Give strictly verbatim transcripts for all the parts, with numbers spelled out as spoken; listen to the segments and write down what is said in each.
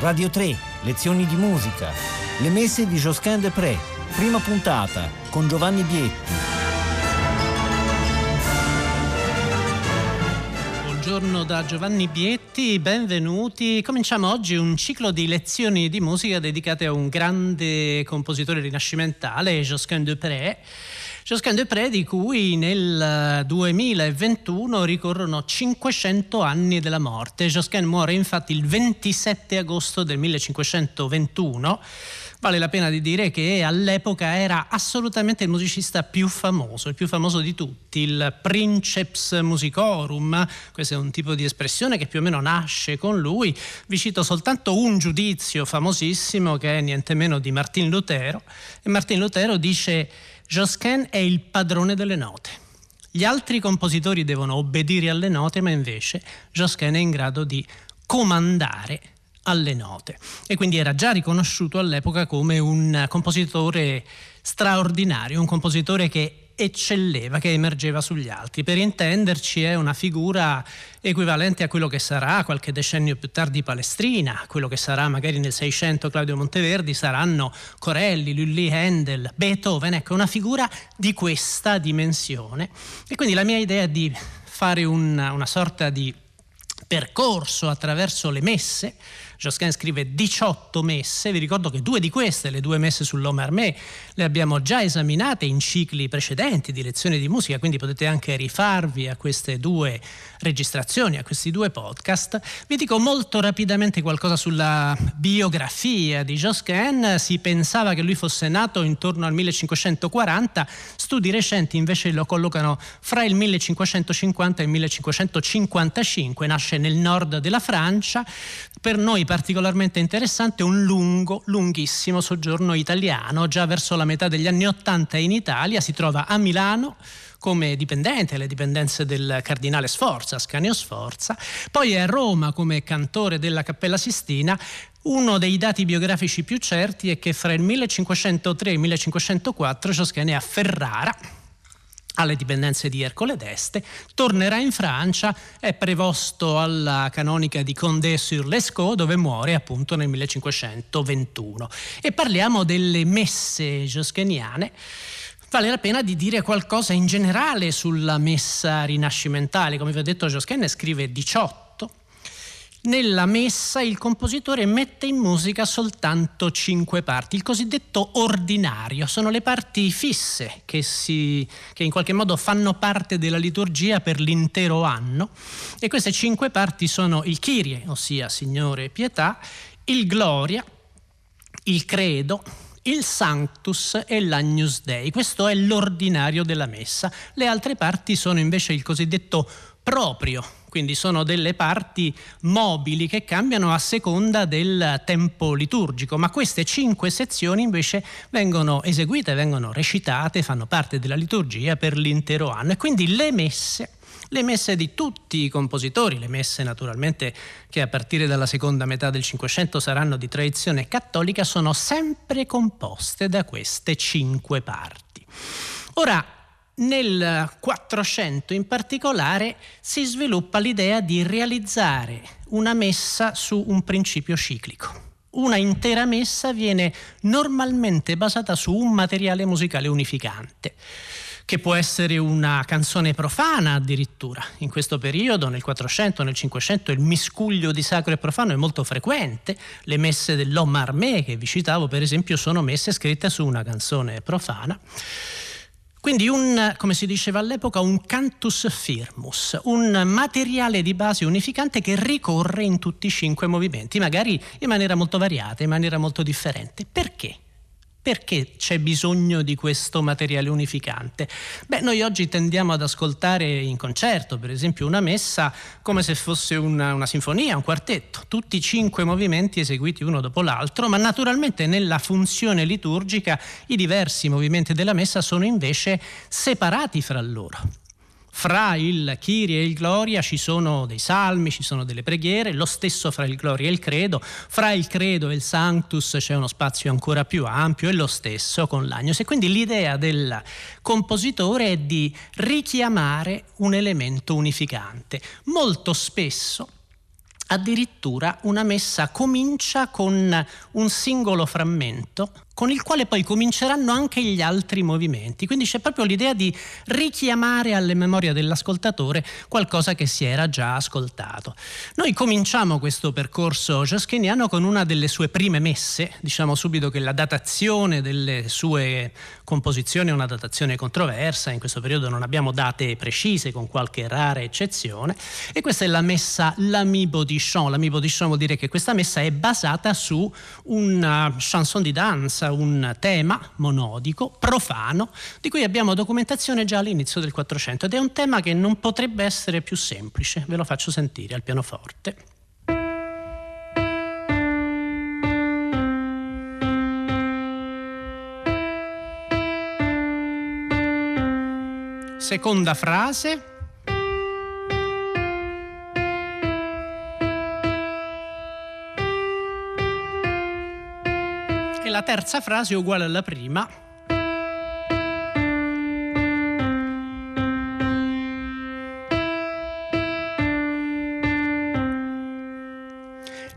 Radio tre, lezioni di musica, le messe di Josquin Desprez, prima puntata con Giovanni Bietti. Buongiorno da Giovanni Bietti, benvenuti. Cominciamo oggi un ciclo di lezioni di musica dedicate a un grande compositore rinascimentale, Josquin Desprez. Josquin Desprez, di cui nel duemilaventuno ricorrono cinquecento anni della morte. Josquin muore infatti il ventisette agosto del millecinquecentoventuno. Vale la pena di dire che all'epoca era assolutamente il musicista più famoso, il più famoso di tutti, il princeps musicorum. Questo è un tipo di espressione che più o meno nasce con lui. Vi cito soltanto un giudizio famosissimo che è niente meno di Martin Lutero, e Martin Lutero dice: Josquin è il padrone delle note. Gli altri compositori devono obbedire alle note, ma invece Josquin è in grado di comandare alle note. E quindi era già riconosciuto all'epoca come un compositore straordinario, un compositore che eccelleva, che emergeva sugli altri. Per intenderci, è una figura equivalente a quello che sarà qualche decennio più tardi Palestrina, quello che sarà magari nel Seicento Claudio Monteverdi, saranno Corelli, Lully, Handel, Beethoven. Ecco, una figura di questa dimensione. E quindi la mia idea è di fare una, una sorta di percorso attraverso le messe. Josquin scrive diciotto messe, vi ricordo che due di queste, le due messe sull'Homme armé, le abbiamo già esaminate in cicli precedenti di lezioni di musica, quindi potete anche rifarvi a queste due registrazioni, a questi due podcast. Vi dico molto rapidamente qualcosa sulla biografia di Josquin. Si pensava che lui fosse nato intorno al millecinquecentoquaranta, studi recenti invece lo collocano fra il millecinquecentocinquanta e il millecinquecentocinquantacinque, nasce nel nord della Francia. Per noi particolarmente interessante un lungo, lunghissimo soggiorno italiano. Già verso la metà degli anni Ottanta in Italia, si trova a Milano come dipendente, alle dipendenze del cardinale Sforza, Ascanio Sforza, poi a Roma come cantore della Cappella Sistina. Uno dei dati biografici più certi è che fra il millecinquecentotre e il millecinquecentoquattro Josquin è a Ferrara, alle dipendenze di Ercole d'Este, tornerà in Francia, è prevosto alla canonica di Condé-sur-Lescaux, dove muore appunto nel millecinquecentoventuno. E parliamo delle messe josquiniane. Vale la pena di dire qualcosa in generale sulla messa rinascimentale. Come vi ho detto, Josquin scrive diciotto. Nella messa il compositore mette in musica soltanto cinque parti, il cosiddetto ordinario. Sono le parti fisse che, si, che in qualche modo fanno parte della liturgia per l'intero anno, e queste cinque parti sono il Kyrie, ossia Signore pietà, il Gloria, il Credo, il Sanctus e l'Agnus Dei. Questo è l'ordinario della messa. Le altre parti sono invece il cosiddetto proprio, quindi sono delle parti mobili che cambiano a seconda del tempo liturgico, ma queste cinque sezioni invece vengono eseguite, vengono recitate, fanno parte della liturgia per l'intero anno. E quindi le messe, le messe di tutti i compositori, le messe naturalmente che a partire dalla seconda metà del Cinquecento saranno di tradizione cattolica, sono sempre composte da queste cinque parti. Ora, nel Quattrocento in particolare si sviluppa l'idea di realizzare una messa su un principio ciclico. Una intera messa viene normalmente basata su un materiale musicale unificante, che può essere una canzone profana addirittura. In questo periodo, nel Quattrocento, nel Cinquecento, il miscuglio di sacro e profano è molto frequente. Le messe dell'Homme armé che vi citavo, per esempio, sono messe scritte su una canzone profana. Quindi un, come si diceva all'epoca, un cantus firmus, un materiale di base unificante che ricorre in tutti i cinque movimenti, magari in maniera molto variata, in maniera molto differente. Perché? Perché c'è bisogno di questo materiale unificante? Beh, noi oggi tendiamo ad ascoltare in concerto, per esempio, una messa come se fosse una, una sinfonia, un quartetto, tutti i cinque movimenti eseguiti uno dopo l'altro, ma naturalmente nella funzione liturgica i diversi movimenti della messa sono invece separati fra loro. Fra il Kyrie e il Gloria ci sono dei salmi, ci sono delle preghiere, lo stesso fra il Gloria e il Credo, fra il Credo e il Sanctus c'è uno spazio ancora più ampio, e lo stesso con l'Agnus. E quindi l'idea del compositore è di richiamare un elemento unificante. Molto spesso Addirittura una messa comincia con un singolo frammento con il quale poi cominceranno anche gli altri movimenti, quindi c'è proprio l'idea di richiamare alle memorie dell'ascoltatore qualcosa che si era già ascoltato. Noi cominciamo questo percorso josquiniano con una delle sue prime messe, diciamo subito che la datazione delle sue composizioni è una datazione controversa, in questo periodo non abbiamo date precise con qualche rara eccezione, e questa è la messa L'Ami Baudichon. L'Ami Baudichon vuol dire che questa messa è basata su una chanson di danza, un tema monodico, profano, di cui abbiamo documentazione già all'inizio del Quattrocento, ed è un tema che non potrebbe essere più semplice. Ve lo faccio sentire al pianoforte. Seconda frase. La terza frase è uguale alla prima.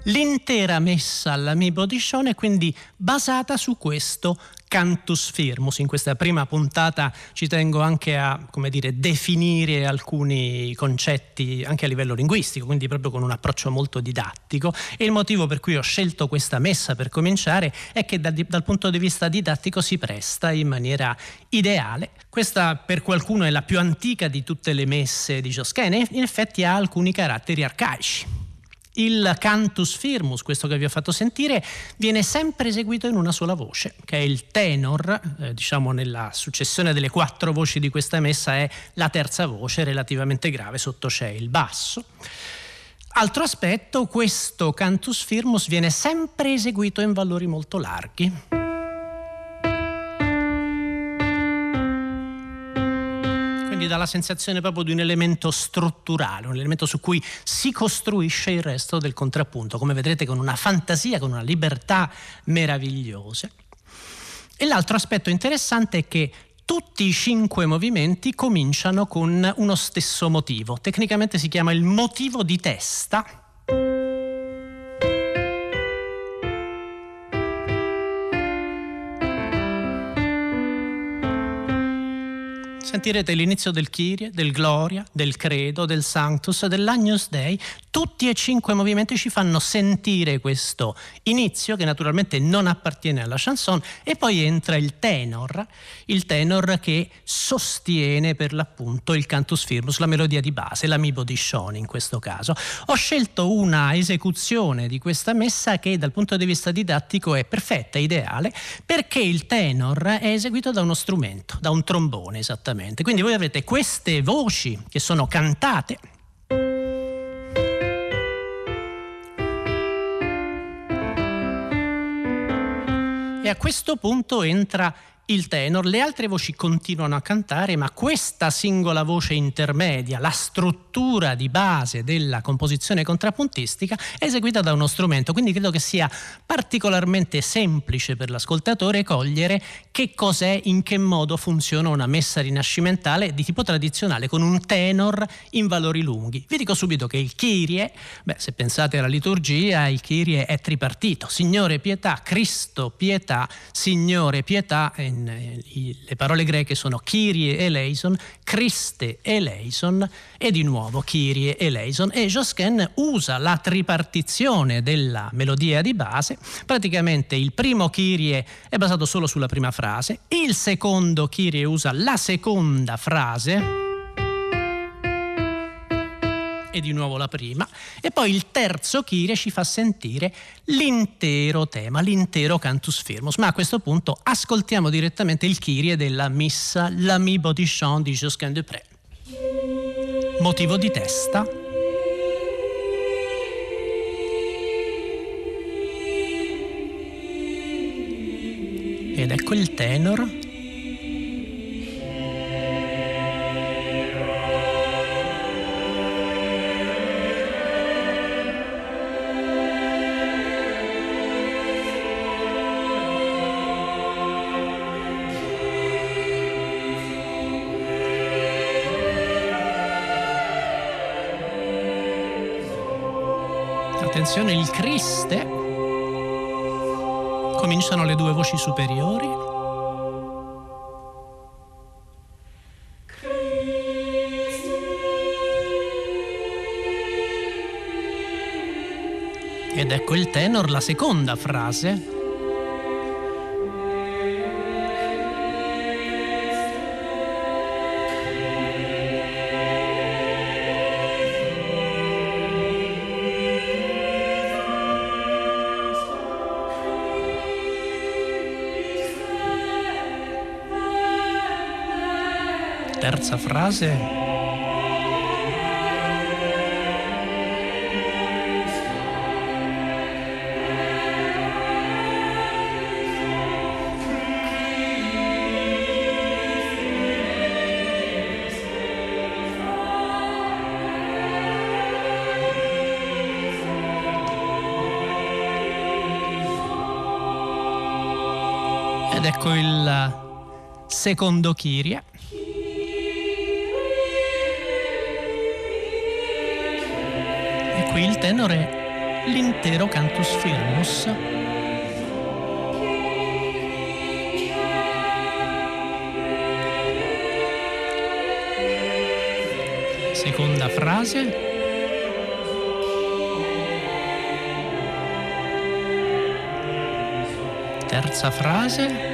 L'intera messa all'Ami Baudichon è quindi basata su questo cantus firmus. In questa prima puntata ci tengo anche a, come dire, definire alcuni concetti anche a livello linguistico, quindi proprio con un approccio molto didattico, e il motivo per cui ho scelto questa messa per cominciare è che da, dal punto di vista didattico si presta in maniera ideale. Questa per qualcuno è la più antica di tutte le messe di Josquin e in effetti ha alcuni caratteri arcaici. Il cantus firmus, questo che vi ho fatto sentire, viene sempre eseguito in una sola voce, che è il tenor, eh, diciamo nella successione delle quattro voci di questa messa è la terza voce, relativamente grave, sotto c'è il basso. Altro aspetto, questo cantus firmus viene sempre eseguito in valori molto larghi. Dà la sensazione proprio di un elemento strutturale, un elemento su cui si costruisce il resto del contrappunto, come vedrete con una fantasia, con una libertà meravigliose. E l'altro aspetto interessante è che tutti i cinque movimenti cominciano con uno stesso motivo, tecnicamente si chiama il motivo di testa. Sentirete l'inizio del Kyrie, del Gloria, del Credo, del Sanctus, dell'Agnus Dei. Tutti e cinque i movimenti ci fanno sentire questo inizio, che naturalmente non appartiene alla chanson, e poi entra il tenor, il tenor che sostiene per l'appunto il cantus firmus, la melodia di base, l'Ami Baudichon in questo caso. Ho scelto una esecuzione di questa messa che dal punto di vista didattico è perfetta, ideale, perché il tenor è eseguito da uno strumento, da un trombone esattamente. Quindi voi avete queste voci che sono cantate e a questo punto entra il tenor, le altre voci continuano a cantare, ma questa singola voce intermedia, la struttura di base della composizione contrappuntistica, è eseguita da uno strumento, quindi credo che sia particolarmente semplice per l'ascoltatore cogliere che cos'è, in che modo funziona una messa rinascimentale di tipo tradizionale con un tenor in valori lunghi. Vi dico subito che il Kyrie, beh, se pensate alla liturgia, il Kyrie è tripartito: Signore pietà, Cristo pietà, Signore pietà. Le parole greche sono Kyrie eleison, Christe eleison e di nuovo Kyrie eleison, e Josquin usa la tripartizione della melodia di base. Praticamente il primo Kyrie è basato solo sulla prima frase, il secondo Kyrie usa la seconda frase e di nuovo la prima, e poi il terzo Kyrie ci fa sentire l'intero tema, l'intero cantus firmus. Ma a questo punto ascoltiamo direttamente il Kyrie della messa L'Ami Baudichon di Josquin Desprez. Motivo di testa. Ed ecco il tenor. attenzione, il Criste, cominciano le due voci superiori. Ed ecco il tenor, la seconda frase. Terza frase. Ed ecco il secondo Kyrie. E qui il tenore, l'intero Cantus Firmus. Seconda frase. Terza frase.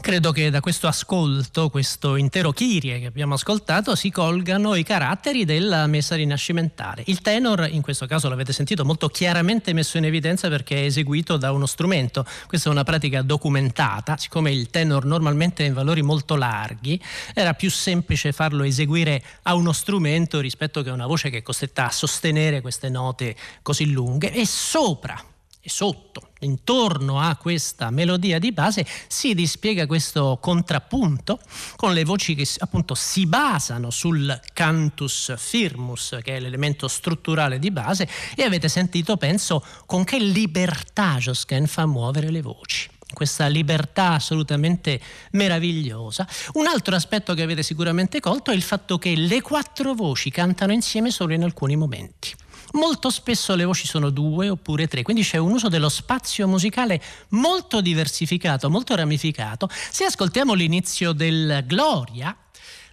Credo che da questo ascolto, questo intero Kyrie che abbiamo ascoltato, si colgano i caratteri della messa rinascimentale. Il tenor, in questo caso l'avete sentito, molto chiaramente messo in evidenza perché è eseguito da uno strumento. Questa è una pratica documentata. Siccome il tenor normalmente è in valori molto larghi, era più semplice farlo eseguire a uno strumento rispetto che a una voce che è costretta a sostenere queste note così lunghe. E sopra e sotto, intorno a questa melodia di base, si dispiega questo contrappunto con le voci che appunto si basano sul cantus firmus, che è l'elemento strutturale di base, e avete sentito, penso, con che libertà Josquin fa muovere le voci. Questa libertà assolutamente meravigliosa. Un altro aspetto che avete sicuramente colto è il fatto che le quattro voci cantano insieme solo in alcuni momenti. Molto spesso le voci sono due oppure tre, quindi c'è un uso dello spazio musicale molto diversificato, molto ramificato. Se ascoltiamo l'inizio del Gloria,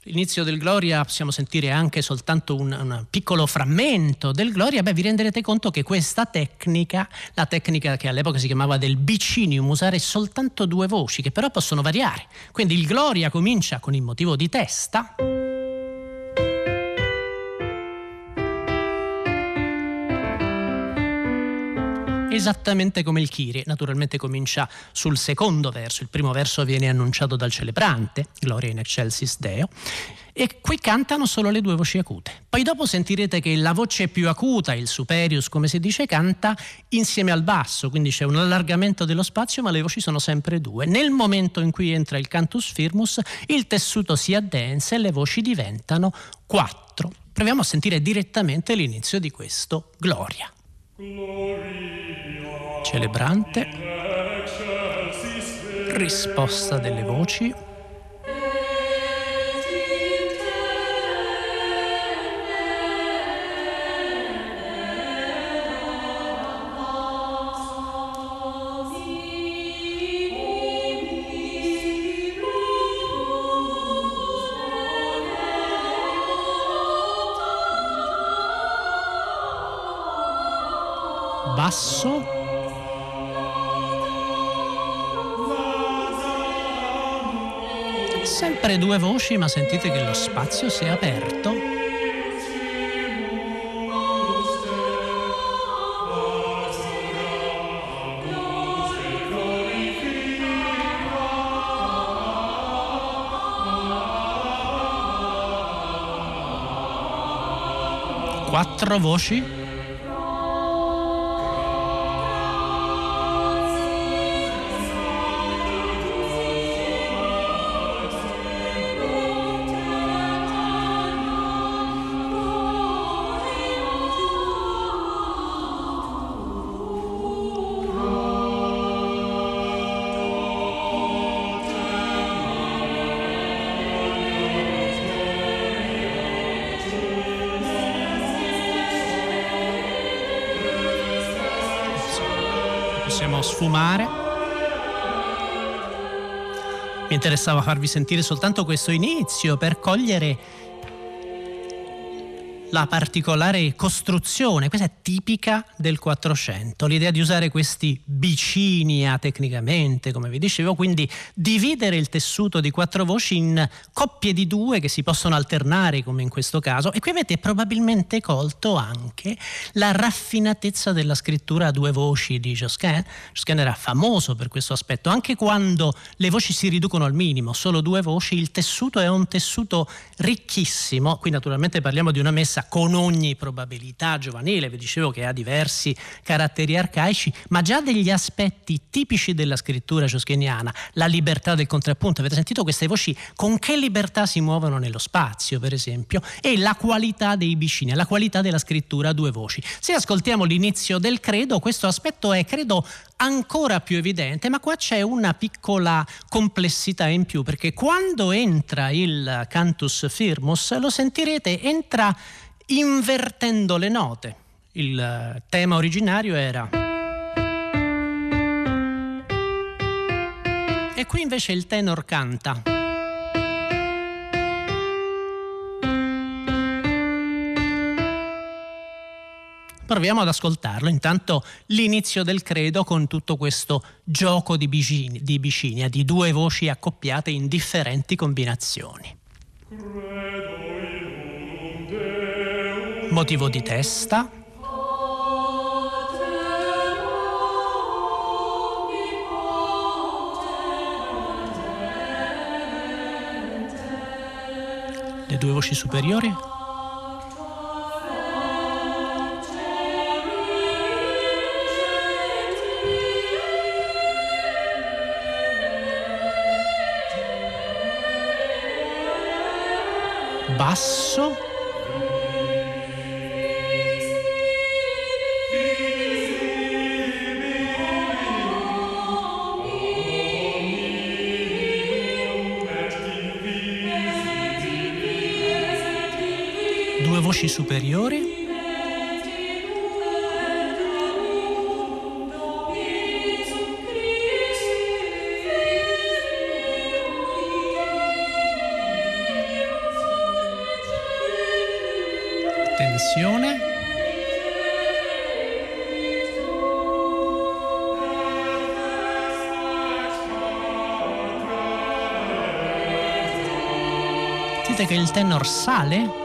l'inizio del Gloria possiamo sentire anche soltanto un, un piccolo frammento del Gloria, beh, vi renderete conto che questa tecnica, la tecnica che all'epoca si chiamava del bicinium, usare soltanto due voci che però possono variare. Quindi il Gloria comincia con il motivo di testa, esattamente come il Kyrie. Naturalmente comincia sul secondo verso, il primo verso viene annunciato dal celebrante, Gloria in Excelsis Deo, e qui cantano solo le due voci acute. Poi dopo sentirete che la voce più acuta, il superius come si dice, canta insieme al basso, quindi c'è un allargamento dello spazio, ma le voci sono sempre due. Nel momento in cui entra il cantus firmus, il tessuto si addensa e le voci diventano quattro. Proviamo a sentire direttamente l'inizio di questo Gloria. Celebrante, risposta delle voci, basso, sempre due voci, ma sentite che lo spazio si è aperto. Quattro voci. facciamo sfumare. Mi interessava farvi sentire soltanto questo inizio per cogliere la particolare costruzione. Questa è tipica del Quattrocento, l'idea di usare questi bicinia tecnicamente, come vi dicevo, quindi dividere il tessuto di quattro voci in coppie di due che si possono alternare, come in questo caso. E qui avete probabilmente colto anche la raffinatezza della scrittura a due voci di Josquin. Josquin era famoso per questo aspetto. Anche quando le voci si riducono al minimo, solo due voci, il tessuto è un tessuto ricchissimo. Qui naturalmente parliamo di una messa con ogni probabilità giovanile, vi dicevo che ha diversi caratteri arcaici, ma già degli aspetti tipici della scrittura josquiniana, la libertà del contrappunto. Avete sentito queste voci con che libertà si muovono nello spazio, per esempio, e la qualità dei bicini, la qualità della scrittura a due voci. Se ascoltiamo l'inizio del Credo, questo aspetto è, credo, ancora più evidente, ma qua c'è una piccola complessità in più, perché quando entra il cantus firmus, lo sentirete, entra invertendo le note. Il tema originario era, e qui invece il tenor canta. Proviamo ad ascoltarlo intanto, l'inizio del Credo con tutto questo gioco di bicini, di bicinia, di due voci accoppiate in differenti combinazioni. Motivo di testa. Le due voci superiori. Basso. Voci superiori, attenzione, dite che il tenor sale.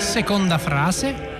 Seconda frase.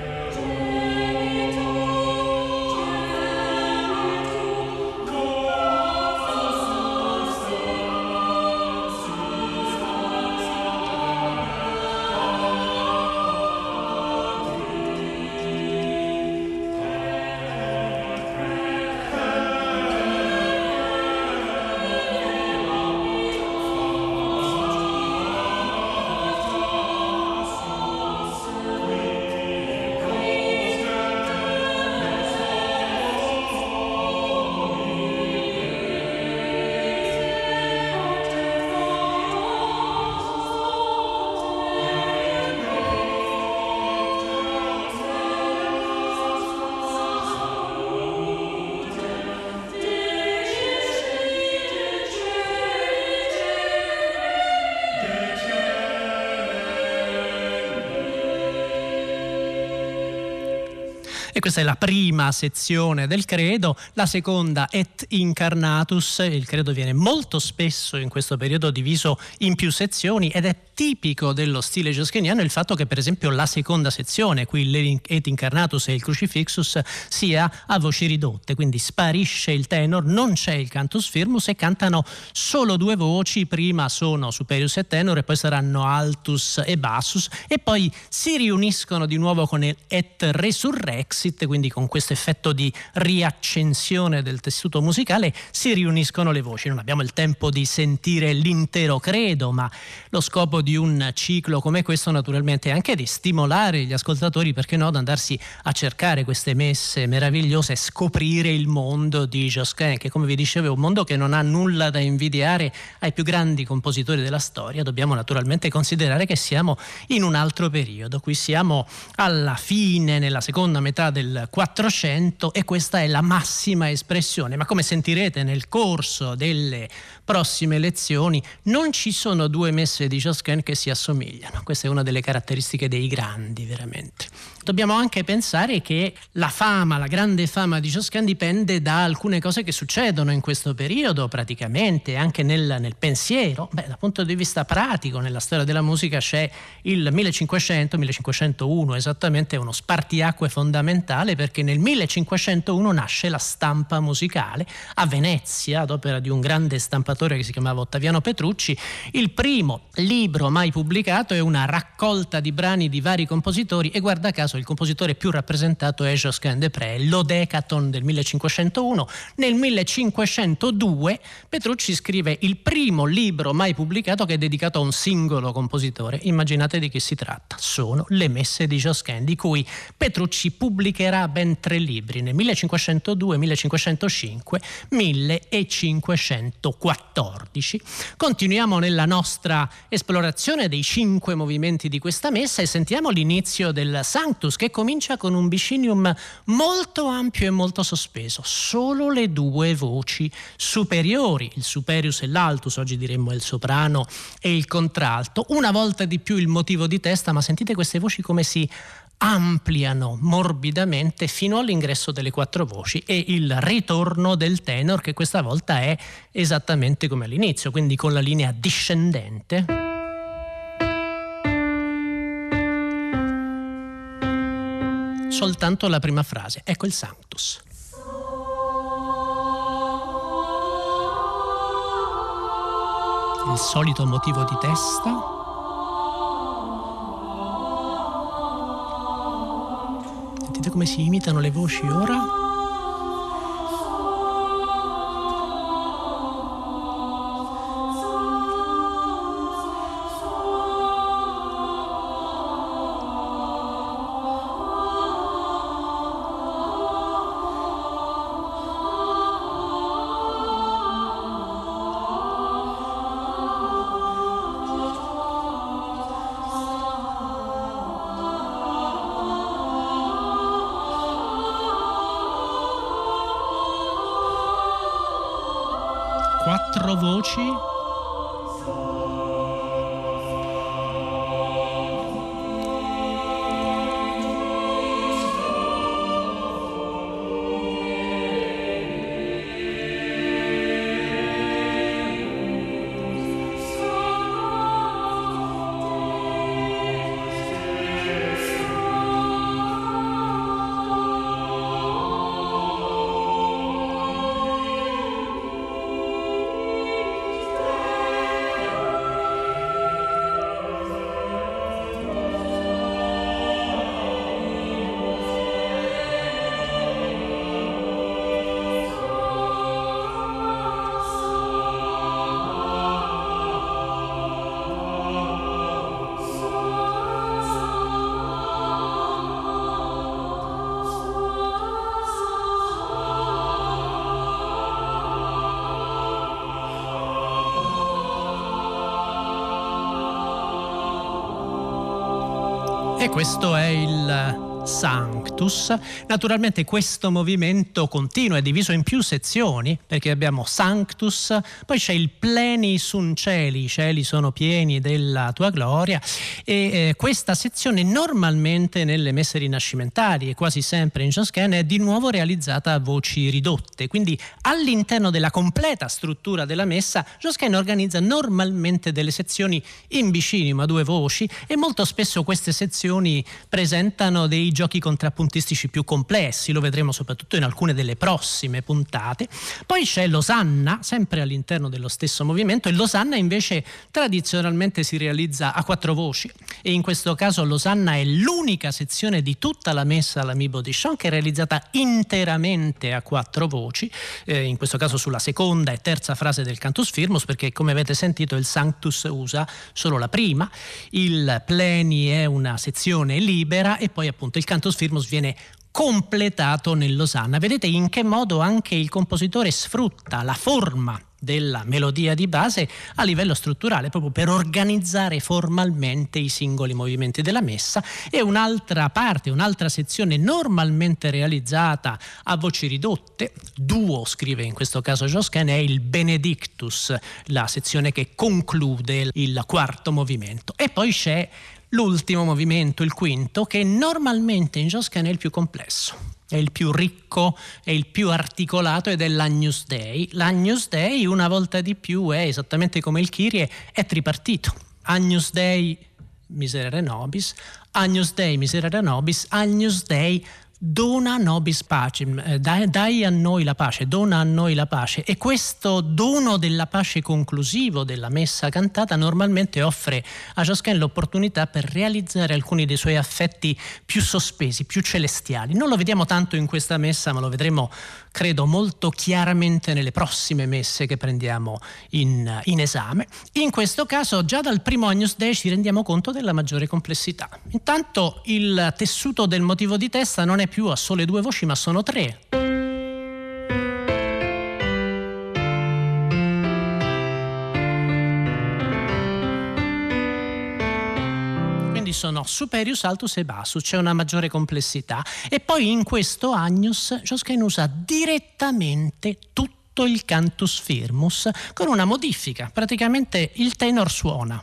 E questa è la prima sezione del Credo. La seconda, Et Incarnatus. Il Credo viene molto spesso in questo periodo diviso in più sezioni ed è tipico dello stile josquiniano è il fatto che, per esempio, la seconda sezione, qui l'Et Incarnatus e il Crucifixus, sia a voci ridotte, quindi sparisce il tenor, non c'è il cantus firmus e cantano solo due voci, prima sono superius e tenor e poi saranno altus e bassus, e poi si riuniscono di nuovo con il Et Resurrexit, quindi con questo effetto di riaccensione del tessuto musicale si riuniscono le voci. Non abbiamo il tempo di sentire l'intero credo, ma lo scopo di un ciclo come questo naturalmente è anche di stimolare gli ascoltatori, perché no, ad andarsi a cercare queste messe meravigliose e scoprire il mondo di Josquin, che, come vi dicevo, è un mondo che non ha nulla da invidiare ai più grandi compositori della storia. Dobbiamo naturalmente considerare che siamo in un altro periodo, qui siamo alla fine, nella seconda metà del Quattrocento, e questa è la massima espressione, ma come sentirete nel corso delle prossime lezioni non ci sono due messe di Josquin che si assomigliano. Questa è una delle caratteristiche dei grandi, veramente. Dobbiamo anche pensare che la fama, la grande fama di Josquin dipende da alcune cose che succedono in questo periodo praticamente, anche nel, nel pensiero. Beh, dal punto di vista pratico, nella storia della musica c'è il millecinquecento, millecinquecentouno esattamente, uno spartiacque fondamentale, perché nel millecinquecentouno nasce la stampa musicale a Venezia, ad opera di un grande stampatore che si chiamava Ottaviano Petrucci. Il primo libro mai pubblicato è una raccolta di brani di vari compositori, e guarda caso il compositore più rappresentato è Josquin Desprez, l'Odecaton del millecinquecentouno. Nel millecinquecentodue Petrucci scrive il primo libro mai pubblicato che è dedicato a un singolo compositore. Immaginate di chi si tratta: sono le messe di Josquin, di cui Petrucci pubblicherà ben tre libri nel millecinquecentodue, millecinquecentocinque, millecinquecentoquattordici. Continuiamo nella nostra esplorazione dei cinque movimenti di questa messa e sentiamo l'inizio del Sanctus, che comincia con un bicinium molto ampio e molto sospeso, solo le due voci superiori, il superius e l'altus, oggi diremmo il soprano e il contralto, una volta di più il motivo di testa, ma sentite queste voci come si ampliano morbidamente fino all'ingresso delle quattro voci e il ritorno del tenor, che questa volta è esattamente come all'inizio, quindi con la linea discendente. Soltanto la prima frase, ecco il Sanctus. Il solito motivo di testa. Sentite come si imitano le voci ora. Quattro voci. Questo è il Sanctus. Naturalmente questo movimento continua, è diviso in più sezioni, perché abbiamo Sanctus, poi c'è il Pleni sun Celi, i cieli sono pieni della tua gloria, e eh, questa sezione normalmente nelle messe rinascimentali e quasi sempre in Josquin è di nuovo realizzata a voci ridotte, quindi all'interno della completa struttura della messa Josquin organizza normalmente delle sezioni in bicinimo a due voci, e molto spesso queste sezioni presentano dei giochi contrappuntistici più complessi, lo vedremo soprattutto in alcune delle prossime puntate. Poi c'è Losanna, sempre all'interno dello stesso movimento, e Losanna invece tradizionalmente si realizza a quattro voci, e in questo caso Losanna è l'unica sezione di tutta la messa L'Ami Baudichon che è realizzata interamente a quattro voci, eh, in questo caso sulla seconda e terza frase del Cantus Firmus, perché come avete sentito il Sanctus usa solo la prima, il Pleni è una sezione libera, e poi appunto il Cantus Firmus viene completato nell'Osanna. Vedete in che modo anche il compositore sfrutta la forma della melodia di base a livello strutturale, proprio per organizzare formalmente i singoli movimenti della messa. E un'altra parte, un'altra sezione normalmente realizzata a voci ridotte, duo scrive in questo caso Josquin, è il Benedictus, la sezione che conclude il quarto movimento. E poi c'è l'ultimo movimento, il quinto, che normalmente in Josquin è il più complesso, è il più ricco, è il più articolato, ed è l'Agnus Dei. L'Agnus Dei una volta di più è esattamente come il Kyrie, è tripartito: Agnus Dei miserere nobis, Agnus Dei miserere nobis, Agnus Dei dona nobis pacem, dai, dai a noi la pace, dona a noi la pace. E questo dono della pace conclusivo della messa cantata normalmente offre a Josquin l'opportunità per realizzare alcuni dei suoi affetti più sospesi, più celestiali. Non lo vediamo tanto in questa messa, ma lo vedremo credo molto chiaramente nelle prossime messe che prendiamo in, in esame. In questo caso già dal primo Agnus Dei ci rendiamo conto della maggiore complessità. Intanto il tessuto del motivo di testa non è più a sole due voci, ma sono tre. Quindi sono superius, altus e bassus, c'è una maggiore complessità. E poi in questo Agnus Josquin usa direttamente tutto il Cantus Firmus con una modifica, praticamente il tenor suona.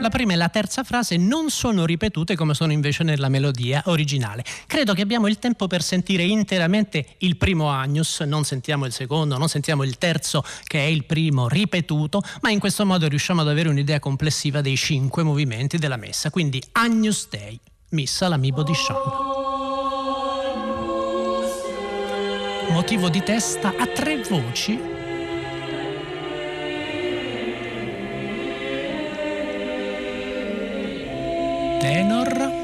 La prima e la terza frase non sono ripetute come sono invece nella melodia originale. Credo che abbiamo il tempo per sentire interamente il primo Agnus, non sentiamo il secondo, non sentiamo il terzo che è il primo ripetuto, ma in questo modo riusciamo ad avere un'idea complessiva dei cinque movimenti della messa. Quindi Agnus Dei, messa L'Ami Baudichon. Motivo di testa a tre voci. Tenor,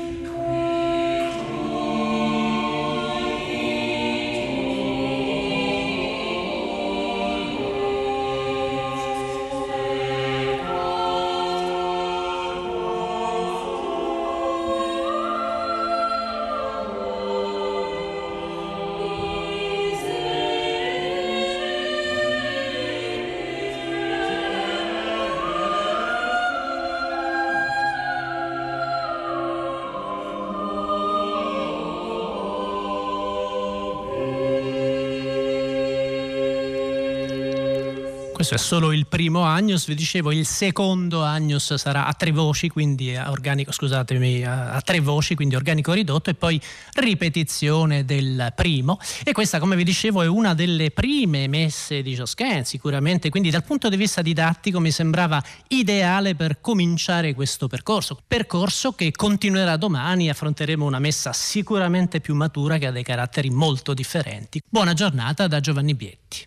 questo è solo il primo Agnus, vi dicevo il secondo Agnus sarà a tre voci, quindi organico, scusatemi, a tre voci, quindi organico ridotto, e poi ripetizione del primo. E questa, come vi dicevo, è una delle prime messe di Josquin sicuramente, quindi dal punto di vista didattico mi sembrava ideale per cominciare questo percorso, percorso che continuerà domani. Affronteremo una messa sicuramente più matura che ha dei caratteri molto differenti. Buona giornata da Giovanni Bietti.